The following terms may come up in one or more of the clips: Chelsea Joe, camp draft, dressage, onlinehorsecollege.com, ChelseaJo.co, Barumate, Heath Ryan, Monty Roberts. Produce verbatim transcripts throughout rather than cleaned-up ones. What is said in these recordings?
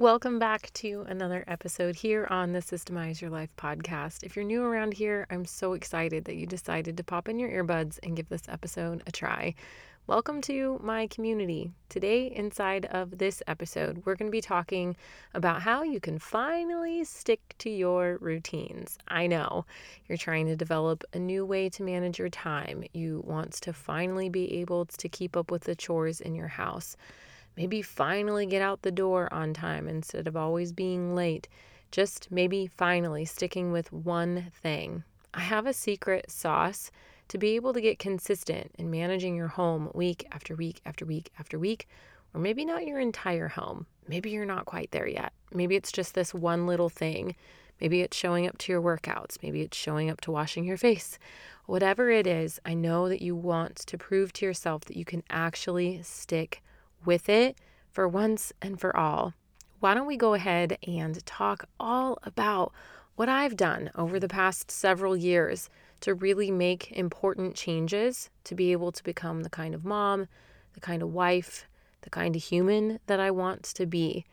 Welcome back to another episode here on the Systemize Your Life podcast. If you're new around here, I'm so excited that you decided to pop in your earbuds and give this episode a try. Welcome to my community. Today, inside of this episode, we're going to be talking about how you can finally stick to your routines. I know you're trying to develop a new way to manage your time. You want to finally be able to keep up with the chores in your house. Maybe finally get out the door on time instead of always being late. Just maybe finally sticking with one thing. I have a secret sauce to be able to get consistent in managing your home week after week after week after week, or maybe not your entire home. Maybe you're not quite there yet. Maybe it's just this one little thing. Maybe it's showing up to your workouts. Maybe it's showing up to washing your face. Whatever it is, I know that you want to prove to yourself that you can actually stick with it for once and for all. Why don't we go ahead and talk all about what I've done over the past several years to really make important changes to be able to become the kind of mom, the kind of wife, the kind of human that I want to be.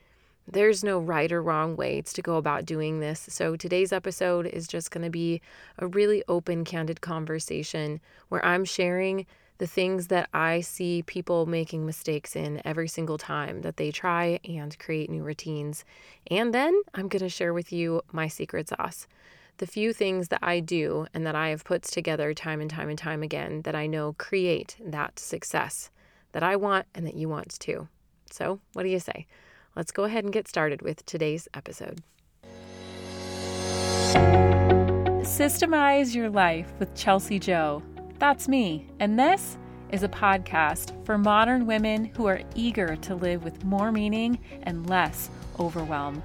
There's no right or wrong ways to go about doing this. So today's episode is just going to be a really open, candid conversation where I'm sharing the things that I see people making mistakes in every single time that they try and create new routines. And then I'm going to share with you my secret sauce, the few things that I do and that I have put together time and time and time again that I know create that success that I want and that you want too. So what do you say? Let's go ahead and get started with today's episode. Systemize your life with Chelsea Joe. That's me, and this is a podcast for modern women who are eager to live with more meaning and less overwhelm.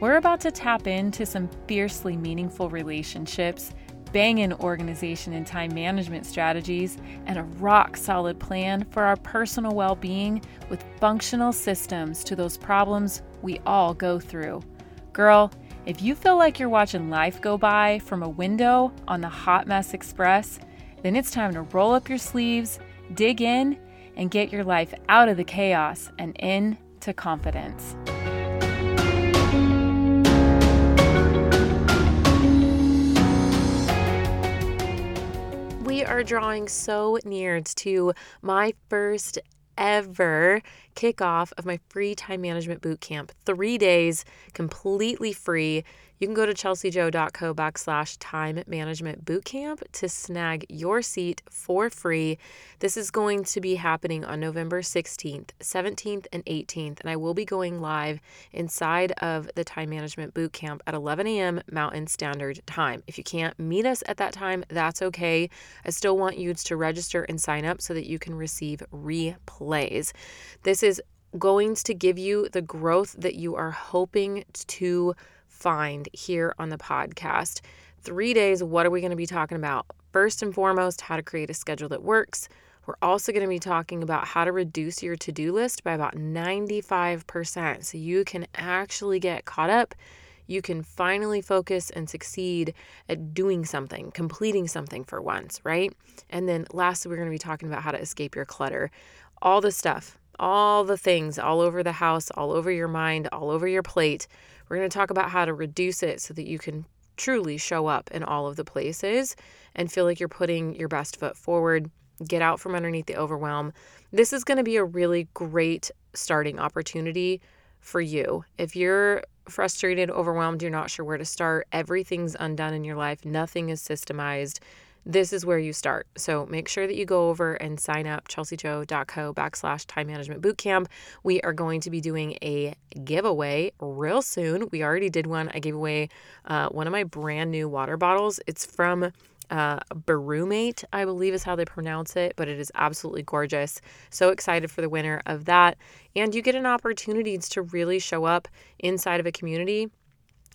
We're about to tap into some fiercely meaningful relationships, banging organization and time management strategies, and a rock-solid plan for our personal well-being with functional systems to those problems we all go through. Girl, if you feel like you're watching life go by from a window on the Hot Mess Express, then it's time to roll up your sleeves, dig in, and get your life out of the chaos and into confidence. We are drawing so near to my first ever kickoff of my free time management boot camp. Three days, completely free. You can go to ChelseaJo.co backslash time management bootcamp to snag your seat for free. This is going to be happening on November sixteenth, seventeenth, and eighteenth, and I will be going live inside of the time management bootcamp at eleven a.m. Mountain Standard Time. If you can't meet us at that time, that's okay. I still want you to register and sign up so that you can receive replays. This is going to give you the growth that you are hoping to find here on the podcast. Three days, what are we going to be talking about? First and foremost, how to create a schedule that works. We're also going to be talking about how to reduce your to-do list by about ninety-five percent so you can actually get caught up. You can finally focus and succeed at doing something, completing something for once, right? And then lastly, we're going to be talking about how to escape your clutter. All the stuff, all the things all over the house, all over your mind, all over your plate. We're going to talk about how to reduce it so that you can truly show up in all of the places and feel like you're putting your best foot forward, get out from underneath the overwhelm. This is going to be a really great starting opportunity for you. If you're frustrated, overwhelmed, you're not sure where to start, everything's undone in your life, nothing is systemized, this is where you start. So make sure that you go over and sign up, ChelseaJo.co backslash time management bootcamp. We are going to be doing a giveaway real soon. We already did one. I gave away uh, one of my brand new water bottles. It's from uh, Barumate, I believe is how they pronounce it, but it is absolutely gorgeous. So excited for the winner of that. And you get an opportunity to really show up inside of a community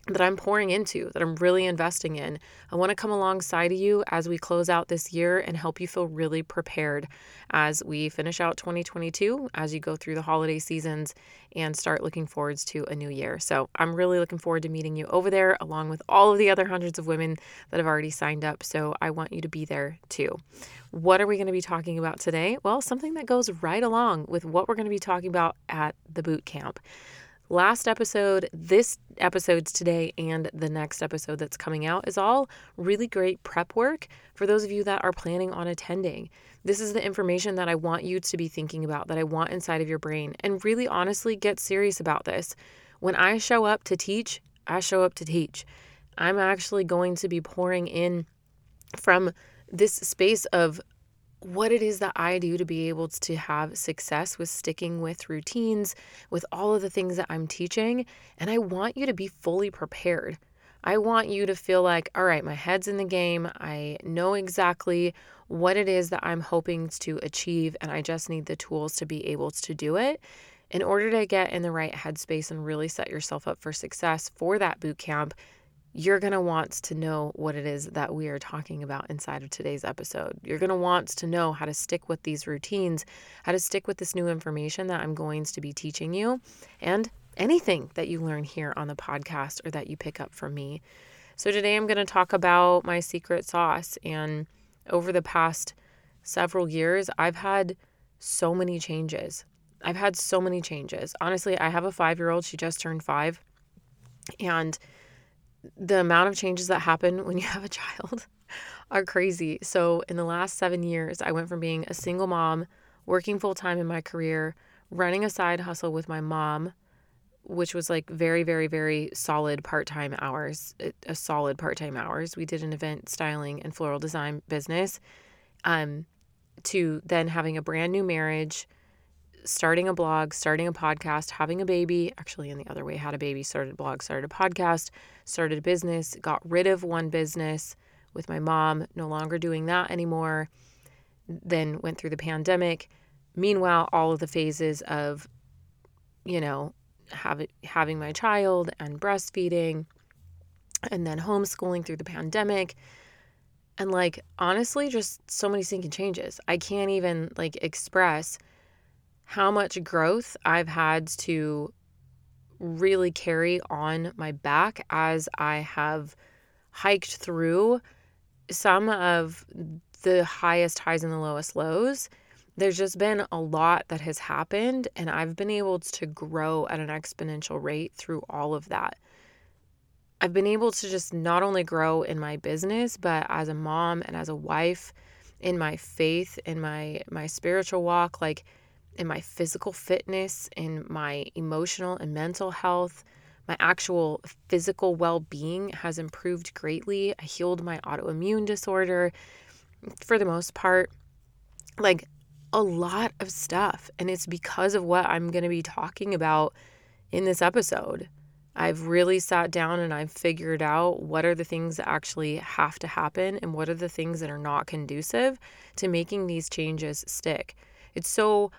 that I'm pouring into, that I'm really investing in. I want to come alongside of you as we close out this year and help you feel really prepared as we finish out twenty twenty-two, as you go through the holiday seasons and start looking forward to a new year. So I'm really looking forward to meeting you over there along with all of the other hundreds of women that have already signed up. So I want you to be there too. What are we going to be talking about today? Well, something that goes right along with what we're going to be talking about at the boot camp. last episode, this episode's today, and the next episode that's coming out is all really great prep work for those of you that are planning on attending. This is the information that I want you to be thinking about, that I want inside of your brain, and really honestly get serious about this. When I show up to teach, I show up to teach. I'm actually going to be pouring in from this space of what it is that I do to be able to have success with sticking with routines, with all of the things that I'm teaching. And I want you to be fully prepared. I want you to feel like, all right, my head's in the game. I know exactly what it is that I'm hoping to achieve, and I just need the tools to be able to do it in order to get in the right headspace and really set yourself up for success for that boot camp. You're going to want to know what it is that we are talking about inside of today's episode. You're going to want to know how to stick with these routines, how to stick with this new information that I'm going to be teaching you, and anything that you learn here on the podcast or that you pick up from me. So today I'm going to talk about my secret sauce. And over the past several years, I've had so many changes. I've had so many changes. Honestly, I have a five-year-old. She just turned five. And the amount of changes that happen when you have a child are crazy. So in the last seven years, I went from being a single mom, working full-time in my career, running a side hustle with my mom, which was like very, very, very solid part-time hours, a solid part-time hours. We did an event styling and floral design business, um, to then having a brand new marriage, starting a blog, starting a podcast, having a baby, actually in the other way, had a baby, started a blog, started a podcast, started a business, got rid of one business with my mom, no longer doing that anymore, then went through the pandemic. Meanwhile, all of the phases of, you know, have it, having my child and breastfeeding and then homeschooling through the pandemic. And like, honestly, just so many sinking changes. I can't even like express how much growth I've had to really carry on my back as I have hiked through some of the highest highs and the lowest lows. There's just been a lot that has happened, and I've been able to grow at an exponential rate through all of that. I've been able to just not only grow in my business, but as a mom and as a wife, in my faith, in my my spiritual walk, like in my physical fitness, in my emotional and mental health. My actual physical well-being has improved greatly. I healed my autoimmune disorder for the most part, like a lot of stuff. And it's because of what I'm going to be talking about in this episode. I've really sat down and I've figured out what are the things that actually have to happen and what are the things that are not conducive to making these changes stick. It's so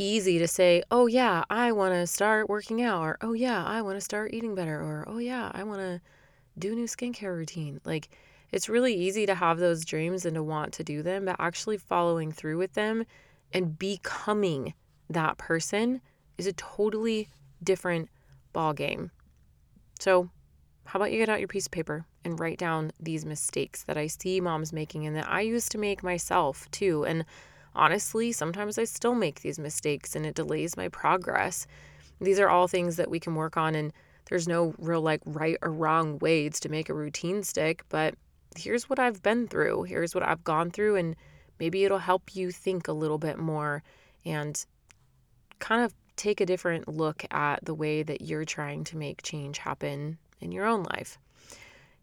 easy to say, oh yeah, I want to start working out, or oh yeah, I want to start eating better, or oh yeah, I want to do a new skincare routine. Like, it's really easy to have those dreams and to want to do them, but actually following through with them and becoming that person is a totally different ball game. So how about you get out your piece of paper and write down these mistakes that I see moms making and that I used to make myself too. And honestly, sometimes I still make these mistakes and it delays my progress. These are all things that we can work on, and there's no real like right or wrong ways to make a routine stick, but here's what I've been through. Here's what I've gone through, and maybe it'll help you think a little bit more and kind of take a different look at the way that you're trying to make change happen in your own life.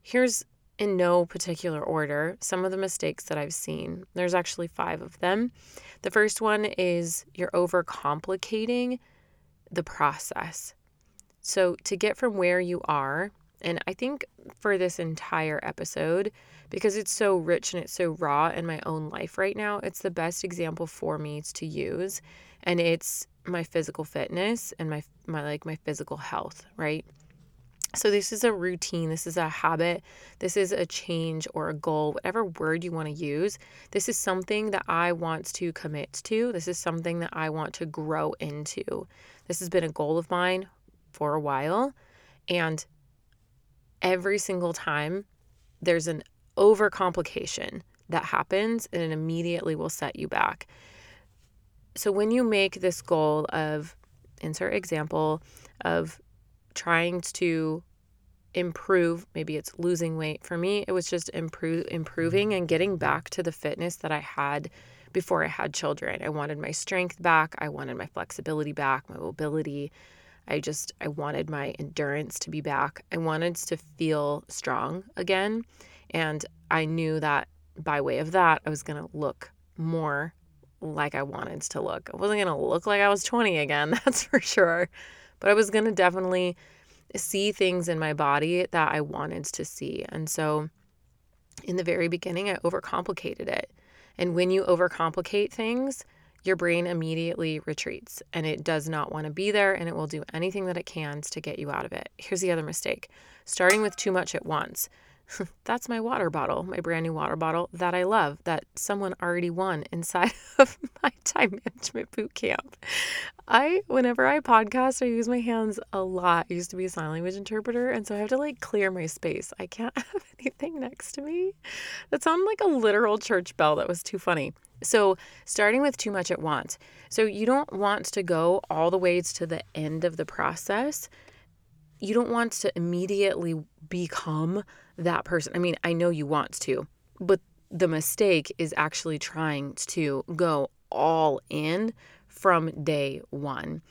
Here's, in no particular order, some of the mistakes that I've seen. There's actually five of them. The first one is you're overcomplicating the process. So to get from where you are, and I think for this entire episode, because it's so rich and it's so raw in my own life right now, it's the best example for me to use. And it's my physical fitness and my, my like my physical health, right? So this is a routine, this is a habit, this is a change or a goal, whatever word you want to use. This is something that I want to commit to. This is something that I want to grow into. This has been a goal of mine for a while. And every single time there's an overcomplication that happens, and it immediately will set you back. So when you make this goal of insert example of trying to improve. Maybe it's losing weight. For me, it was just improve, improving and getting back to the fitness that I had before I had children. I wanted my strength back. I wanted my flexibility back, my mobility. I just, I wanted my endurance to be back. I wanted to feel strong again. And I knew that by way of that, I was going to look more like I wanted to look. I wasn't going to look like I was twenty again, that's for sure. But I was going to definitely see things in my body that I wanted to see. And so in the very beginning, I overcomplicated it. And when you overcomplicate things, your brain immediately retreats and it does not want to be there, and it will do anything that it can to get you out of it. Here's the other mistake: starting with too much at once. That's my water bottle, my brand new water bottle that I love, that someone already won inside of my time management boot camp. I, whenever I podcast, I use my hands a lot. I used to be a sign language interpreter, and so I have to like clear my space. I can't have anything next to me. That sounded like a literal church bell. That was too funny. So starting with too much at once. So you don't want to go all the way to the end of the process. You don't want to immediately become that person. I mean, I know you want to, but the mistake is actually trying to go all in from day one.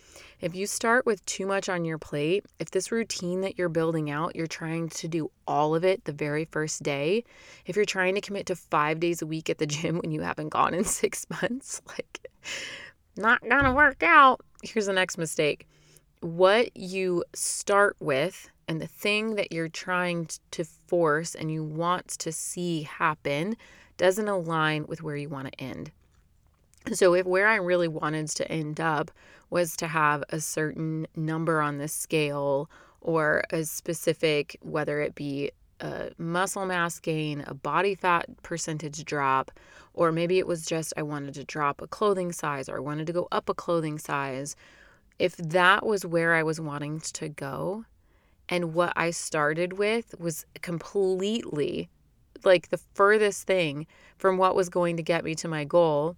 If you start with too much on your plate, if this routine that you're building out, you're trying to do all of it the very first day, if you're trying to commit to five days a week at the gym when you haven't gone in six months, like, not gonna work out. Here's the next mistake. What you start with and the thing that you're trying to force and you want to see happen doesn't align with where you want to end. So if where I really wanted to end up was to have a certain number on the scale or a specific, whether it be a muscle mass gain, a body fat percentage drop, or maybe it was just I wanted to drop a clothing size or I wanted to go up a clothing size. If that was where I was wanting to go and what I started with was completely like the furthest thing from what was going to get me to my goal,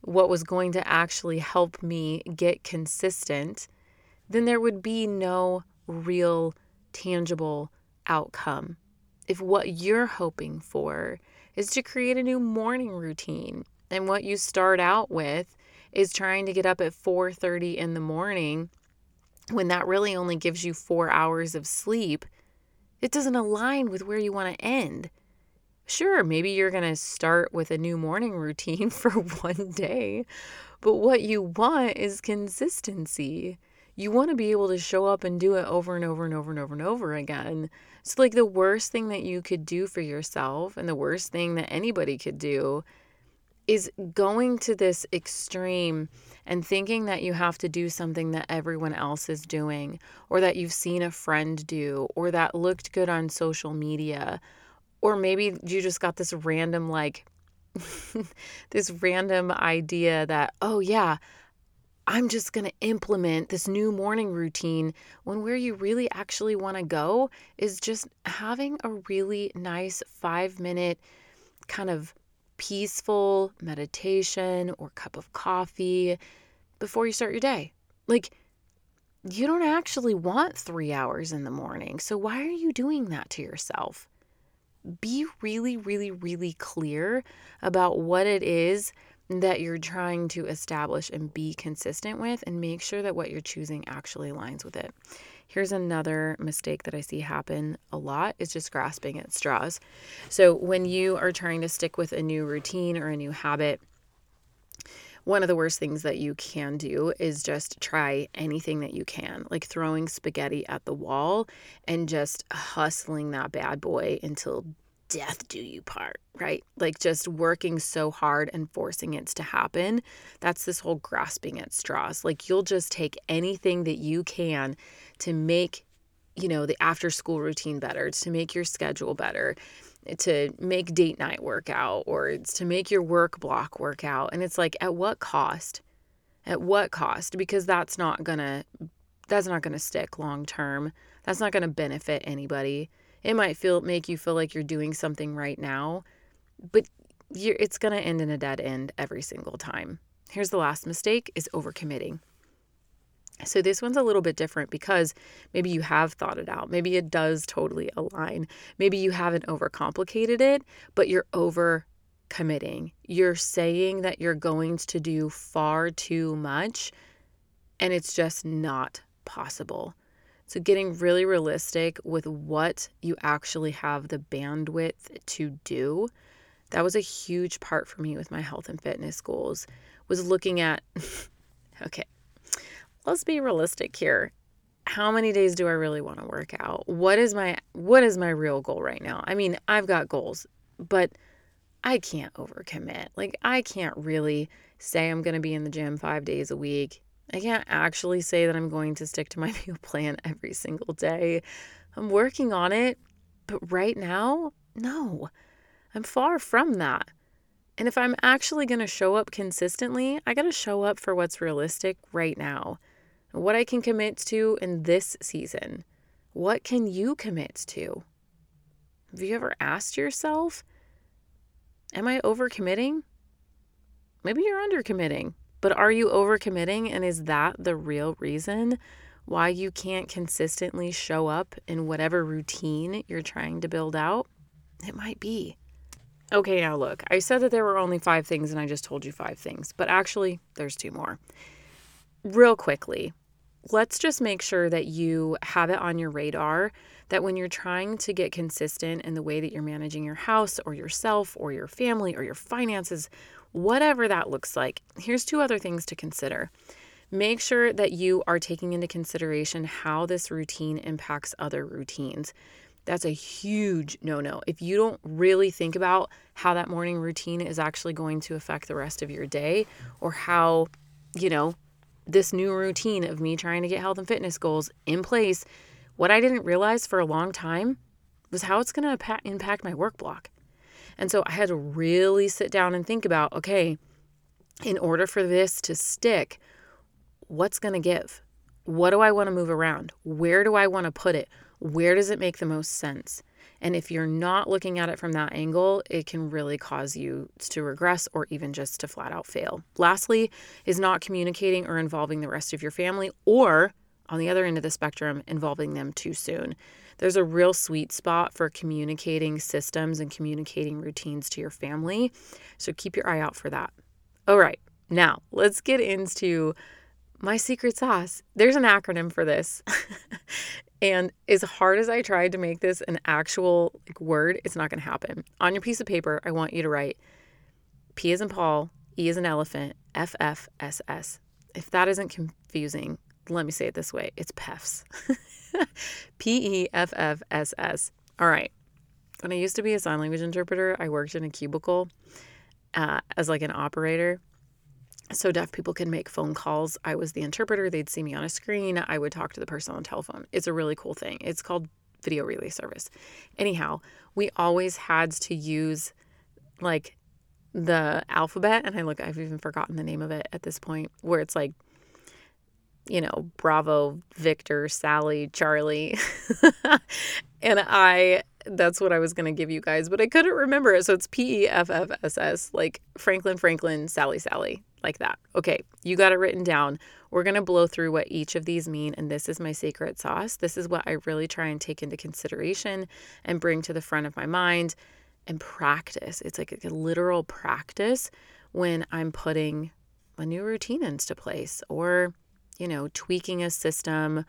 what was going to actually help me get consistent, then there would be no real tangible outcome. If what you're hoping for is to create a new morning routine and what you start out with is trying to get up at four thirty in the morning when that really only gives you four hours of sleep, it doesn't align with where you want to end. Sure, maybe you're going to start with a new morning routine for one day, but what you want is consistency. You want to be able to show up and do it over and over and over and over and over again. So like the worst thing that you could do for yourself and the worst thing that anybody could do is going to this extreme and thinking that you have to do something that everyone else is doing, or that you've seen a friend do, or that looked good on social media, or maybe you just got this random like this random idea that, oh yeah, I'm just going to implement this new morning routine, when where you really actually want to go is just having a really nice five minute kind of peaceful meditation or cup of coffee before you start your day. Like, you don't actually want three hours in the morning. So why are you doing that to yourself? Be really, really, really clear about what it is that you're trying to establish and be consistent with, and make sure that what you're choosing actually aligns with it. Here's another mistake that I see happen a lot, is just grasping at straws. So when you are trying to stick with a new routine or a new habit, one of the worst things that you can do is just try anything that you can, like throwing spaghetti at the wall and just hustling that bad boy until death do you part, right? Like just working so hard and forcing it to happen. That's this whole grasping at straws. Like you'll just take anything that you can to make, you know, the after school routine better, to make your schedule better, to make date night work out, or to make your work block work out. And it's like, at what cost? At what cost? Because that's not gonna, that's not gonna stick long term. That's not gonna benefit anybody. It might feel make you feel like you're doing something right now, but you're, it's going to end in a dead end every single time. Here's the last mistake, is overcommitting. So this one's a little bit different because maybe you have thought it out. Maybe it does totally align. Maybe you haven't overcomplicated it, but you're overcommitting. You're saying that you're going to do far too much, and it's just not possible. So getting really realistic with what you actually have the bandwidth to do. That was a huge part for me with my health and fitness goals, was looking at, okay, let's be realistic here. How many days do I really want to work out? What is my what is my real goal right now? I mean, I've got goals, but I can't overcommit. Like, I can't really say I'm going to be in the gym five days a week. I can't actually say that I'm going to stick to my meal plan every single day. I'm working on it, but right now, no. I'm far from that. And if I'm actually going to show up consistently, I got to show up for what's realistic right now. What I can commit to in this season. What can you commit to? Have you ever asked yourself, am I overcommitting? Maybe you're undercommitting, but are you overcommitting? And is that the real reason why you can't consistently show up in whatever routine you're trying to build out? It might be. Okay, now look, I said that there were only five things and I just told you five things, but actually there's two more. Real quickly, let's just make sure that you have it on your radar that when you're trying to get consistent in the way that you're managing your house or yourself or your family or your finances, whatever that looks like, here's two other things to consider. Make sure that you are taking into consideration how this routine impacts other routines. That's a huge no-no. If you don't really think about how that morning routine is actually going to affect the rest of your day, or how, you know, this new routine of me trying to get health and fitness goals in place, what I didn't realize for a long time was how it's going to impact my work block. And so I had to really sit down and think about, okay, in order for this to stick, what's going to give? What do I want to move around? Where do I want to put it? Where does it make the most sense? And if you're not looking at it from that angle, it can really cause you to regress or even just to flat out fail. Lastly, is not communicating or involving the rest of your family, or on the other end of the spectrum, involving them too soon. There's a real sweet spot for communicating systems and communicating routines to your family. So keep your eye out for that. All right, now let's get into my secret sauce. There's an acronym for this. And as hard as I tried to make this an actual like, word, it's not going to happen. On your piece of paper, I want you to write P as in Paul, E as in elephant, F, F, S, S. If that isn't confusing, let me say it this way. It's P E F S. P, E, F, F, S, S. All right. When I used to be a sign language interpreter, I worked in a cubicle uh, as like an operator. So deaf people could make phone calls. I was the interpreter. They'd see me on a screen. I would talk to the person on the telephone. It's a really cool thing. It's called video relay service. Anyhow, we always had to use like the alphabet. And I look, I've even forgotten the name of it at this point, where it's like, you know, Bravo, Victor, Sally, Charlie. And I... That's what I was going to give you guys, but I couldn't remember it. So it's P E F F S S, like Franklin, Franklin, Sally, Sally, like that. Okay, you got it written down. We're going to blow through what each of these mean, and this is my secret sauce. This is what I really try and take into consideration and bring to the front of my mind and practice. It's like a literal practice when I'm putting a new routine into place, or, you know, tweaking a system,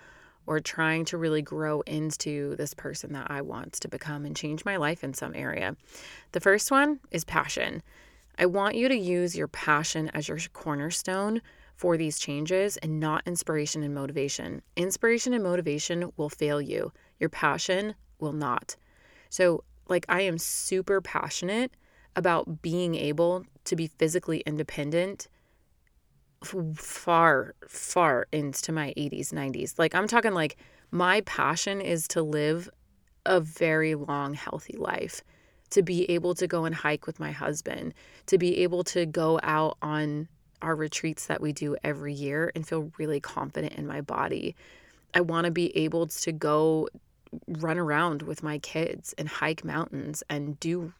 or trying to really grow into this person that I want to become and change my life in some area. The first one is passion. I want you to use your passion as your cornerstone for these changes, and not inspiration and motivation. Inspiration and motivation will fail you. Your passion will not. So, like, I am super passionate about being able to be physically independent far, far into my eighties, nineties. Like, I'm talking like my passion is to live a very long, healthy life, to be able to go and hike with my husband, to be able to go out on our retreats that we do every year and feel really confident in my body. I want to be able to go run around with my kids and hike mountains and do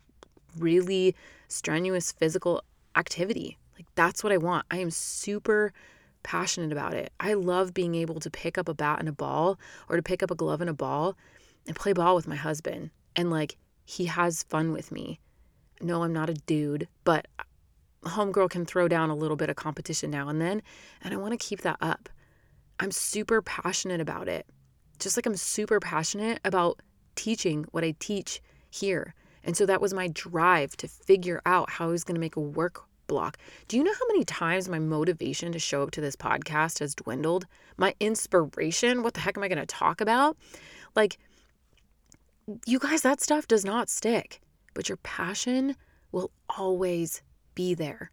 really strenuous physical activity. Like, that's what I want. I am super passionate about it. I love being able to pick up a bat and a ball, or to pick up a glove and a ball and play ball with my husband. And like, he has fun with me. No, I'm not a dude, but homegirl can throw down a little bit of competition now and then. And I want to keep that up. I'm super passionate about it. Just like I'm super passionate about teaching what I teach here. And so that was my drive to figure out how I was going to make a work block. Do you know how many times my motivation to show up to this podcast has dwindled? My inspiration, what the heck am I going to talk about? Like, you guys, that stuff does not stick, but your passion will always be there.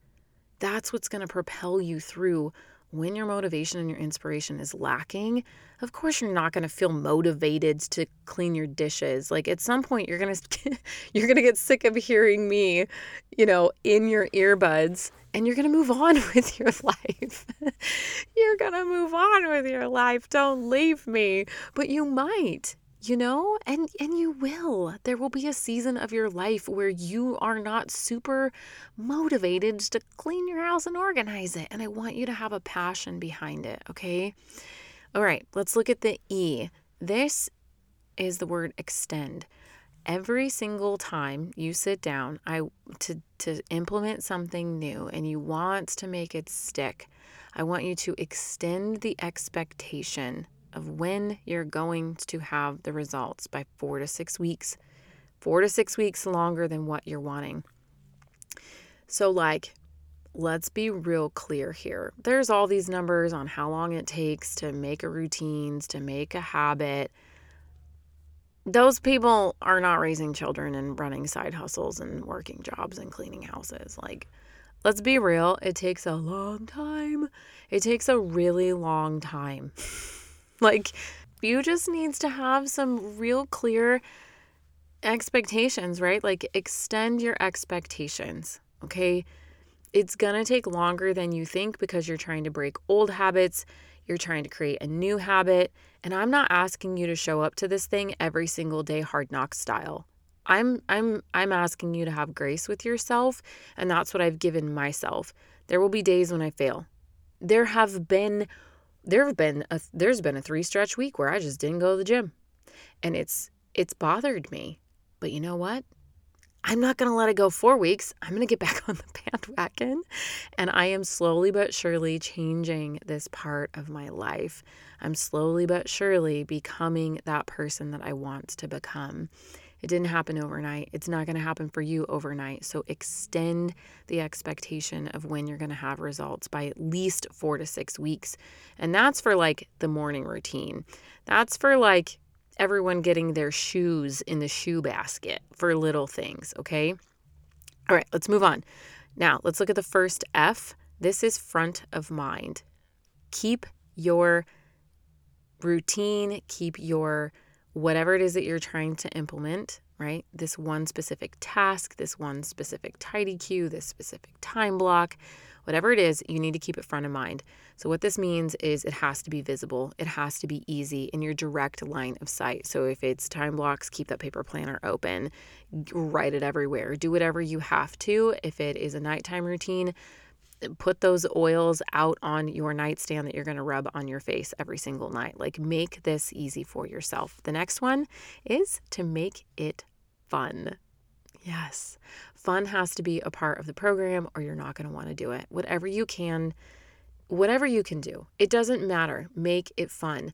That's what's going to propel you through. When your motivation and your inspiration is lacking, of course you're not going to feel motivated to clean your dishes. Like, at some point you're going to you're going to get sick of hearing me, you know, in your earbuds, and you're going to move on with your life. You're going to move on with your life. Don't leave me. But you might, you know, and and you will. There will be a season of your life where you are not super motivated to clean your house and organize it. And I want you to have a passion behind it. Okay. All right. Let's look at the E. This is the word extend. Every single time you sit down I to, to implement something new and you want to make it stick, I want you to extend the expectation of when you're going to have the results by four to six weeks, four to six weeks longer than what you're wanting. So like, let's be real clear here. There's all these numbers on how long it takes to make a routine, to make a habit. Those people are not raising children and running side hustles and working jobs and cleaning houses. Like, let's be real. It takes a long time. It takes a really long time. Like, you just needs to have some real clear expectations, right? Like, extend your expectations, okay? It's going to take longer than you think because you're trying to break old habits. You're trying to create a new habit. And I'm not asking you to show up to this thing every single day, hard knock style. I'm, I'm, I'm asking you to have grace with yourself. And that's what I've given myself. There will be days when I fail. There have been There have been a, there's been a three stretch week where I just didn't go to the gym, and it's, it's bothered me, but you know what? I'm not going to let it go four weeks. I'm going to get back on the bandwagon, and I am slowly but surely changing this part of my life. I'm slowly but surely becoming that person that I want to become. It didn't happen overnight. It's not going to happen for you overnight. So extend the expectation of when you're going to have results by at least four to six weeks. And that's for like the morning routine. That's for like everyone getting their shoes in the shoe basket, for little things. Okay. All right, let's move on. Now let's look at the first F. This is front of mind. Keep your routine, keep your whatever it is that you're trying to implement, right? This one specific task, this one specific tidy cue, this specific time block, whatever it is, you need to keep it front of mind. So what this means is it has to be visible. It has to be easy in your direct line of sight. So if it's time blocks, keep that paper planner open, write it everywhere, do whatever you have to. If it is a nighttime routine, put those oils out on your nightstand that you're going to rub on your face every single night. Like, make this easy for yourself. The next one is to make it fun. Yes. Fun has to be a part of the program or you're not going to want to do it. Whatever you can, whatever you can do, it doesn't matter. Make it fun.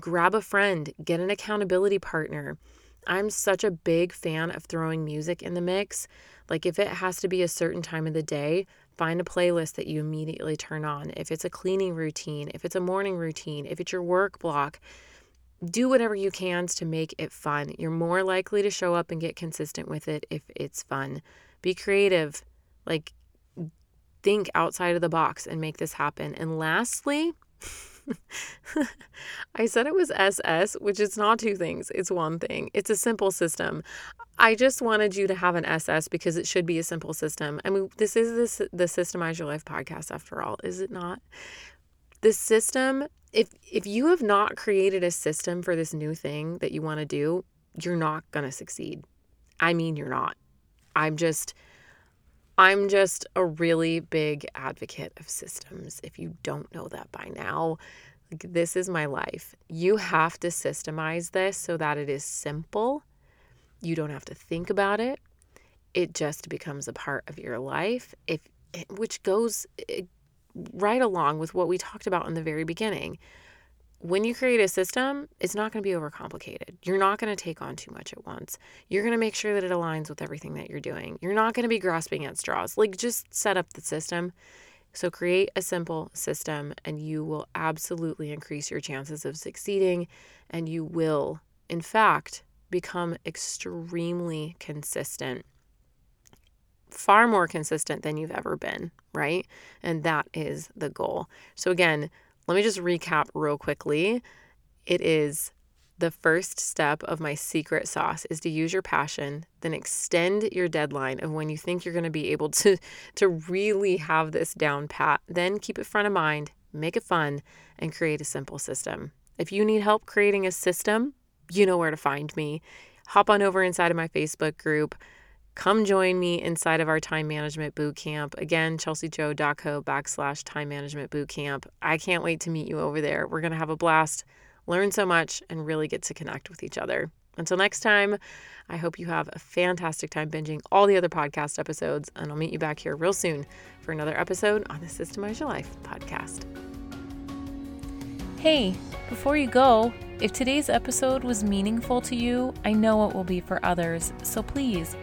Grab a friend, get an accountability partner. I'm such a big fan of throwing music in the mix. Like, if it has to be a certain time of the day, find a playlist that you immediately turn on. If it's a cleaning routine, if it's a morning routine, if it's your work block, do whatever you can to make it fun. You're more likely to show up and get consistent with it if it's fun. Be creative. Like, think outside of the box and make this happen. And lastly, I said it was S S, which it's not two things. It's one thing. It's a simple system. I just wanted you to have an S S because it should be a simple system. I mean, this is this the Systemize Your Life podcast after all, is it not? The system, if if you have not created a system for this new thing that you want to do, you're not going to succeed. I mean, you're not. I'm just... I'm just a really big advocate of systems. If you don't know that by now, like, this is my life. You have to systemize this so that it is simple. You don't have to think about it. It just becomes a part of your life, if which goes right along with what we talked about in the very beginning. When you create a system, it's not going to be overcomplicated. You're not going to take on too much at once. You're going to make sure that it aligns with everything that you're doing. You're not going to be grasping at straws. Like, just set up the system. So create a simple system, and you will absolutely increase your chances of succeeding, and you will, in fact, become extremely consistent. Far more consistent than you've ever been, right? And that is the goal. So again, let me just recap real quickly. It is the first step of my secret sauce is to use your passion, then extend your deadline of when you think you're going to be able to, to really have this down pat. Then keep it front of mind, make it fun, and create a simple system. If you need help creating a system, you know where to find me. Hop on over inside of my Facebook group. Come join me inside of our time management bootcamp. Again, ChelseaJo.co backslash time management bootcamp. I can't wait to meet you over there. We're going to have a blast, learn so much, and really get to connect with each other. Until next time, I hope you have a fantastic time binging all the other podcast episodes, and I'll meet you back here real soon for another episode on the Systemize Your Life podcast. Hey, before you go, if today's episode was meaningful to you, I know it will be for others, so please,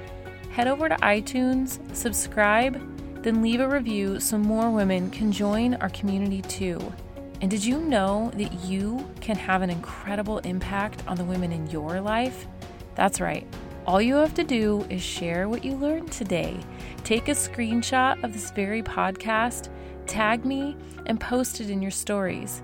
head over to iTunes, subscribe, then leave a review so more women can join our community too. And did you know that you can have an incredible impact on the women in your life? That's right. All you have to do is share what you learned today. Take a screenshot of this very podcast, tag me, and post it in your stories.